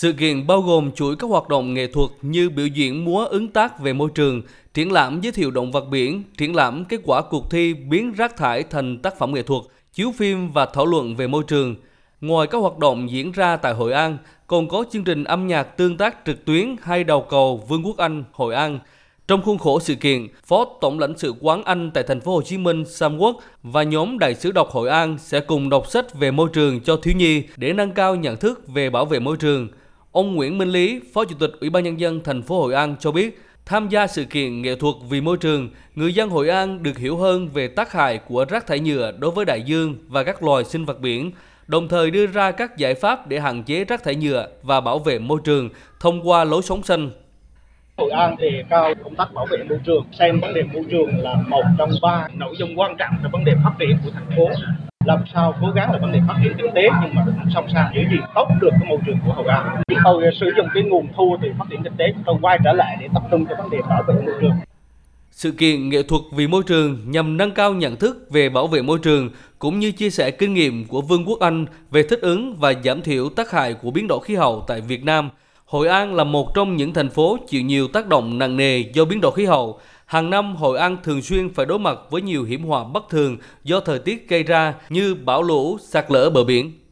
Sự kiện bao gồm chuỗi các hoạt động nghệ thuật như biểu diễn múa ứng tác về môi trường, triển lãm giới thiệu động vật biển, triển lãm kết quả cuộc thi biến rác thải thành tác phẩm nghệ thuật, chiếu phim và thảo luận về môi trường. Ngoài các hoạt động diễn ra tại Hội An, còn có chương trình âm nhạc tương tác trực tuyến Hai Đầu Cầu Vương quốc Anh, Hội An. Trong khuôn khổ sự kiện, Phó Tổng lãnh sự quán Anh tại Thành phố Hồ Chí Minh, Sam Quốc và nhóm đại sứ đọc Hội An sẽ cùng đọc sách về môi trường cho thiếu nhi để nâng cao nhận thức về bảo vệ môi trường. Ông Nguyễn Minh Lý, Phó Chủ tịch Ủy ban Nhân dân Thành phố Hội An cho biết, tham gia sự kiện nghệ thuật vì môi trường, người dân Hội An được hiểu hơn về tác hại của rác thải nhựa đối với đại dương và các loài sinh vật biển, đồng thời đưa ra các giải pháp để hạn chế rác thải nhựa và bảo vệ môi trường thông qua lối sống xanh. Hội An đề cao công tác bảo vệ môi trường, xem vấn đề môi trường là một trong ba nội dung quan trọng cho vấn đề phát triển của thành phố. Làm sao cố gắng là vấn đề phát triển kinh tế nhưng mà cũng song song giữ gìn tốt được cái môi trường của Hội An. Tôi sử dụng cái nguồn thu từ phát triển kinh tế tôi quay trở lại để tập trung cho vấn đề bảo vệ môi trường. Sự kiện nghệ thuật vì môi trường nhằm nâng cao nhận thức về bảo vệ môi trường cũng như chia sẻ kinh nghiệm của Vương quốc Anh về thích ứng và giảm thiểu tác hại của biến đổi khí hậu tại Việt Nam. Hội An là một trong những thành phố chịu nhiều tác động nặng nề do biến đổi khí hậu. Hàng năm, Hội An thường xuyên phải đối mặt với nhiều hiểm họa bất thường do thời tiết gây ra như bão lũ, sạt lở bờ biển.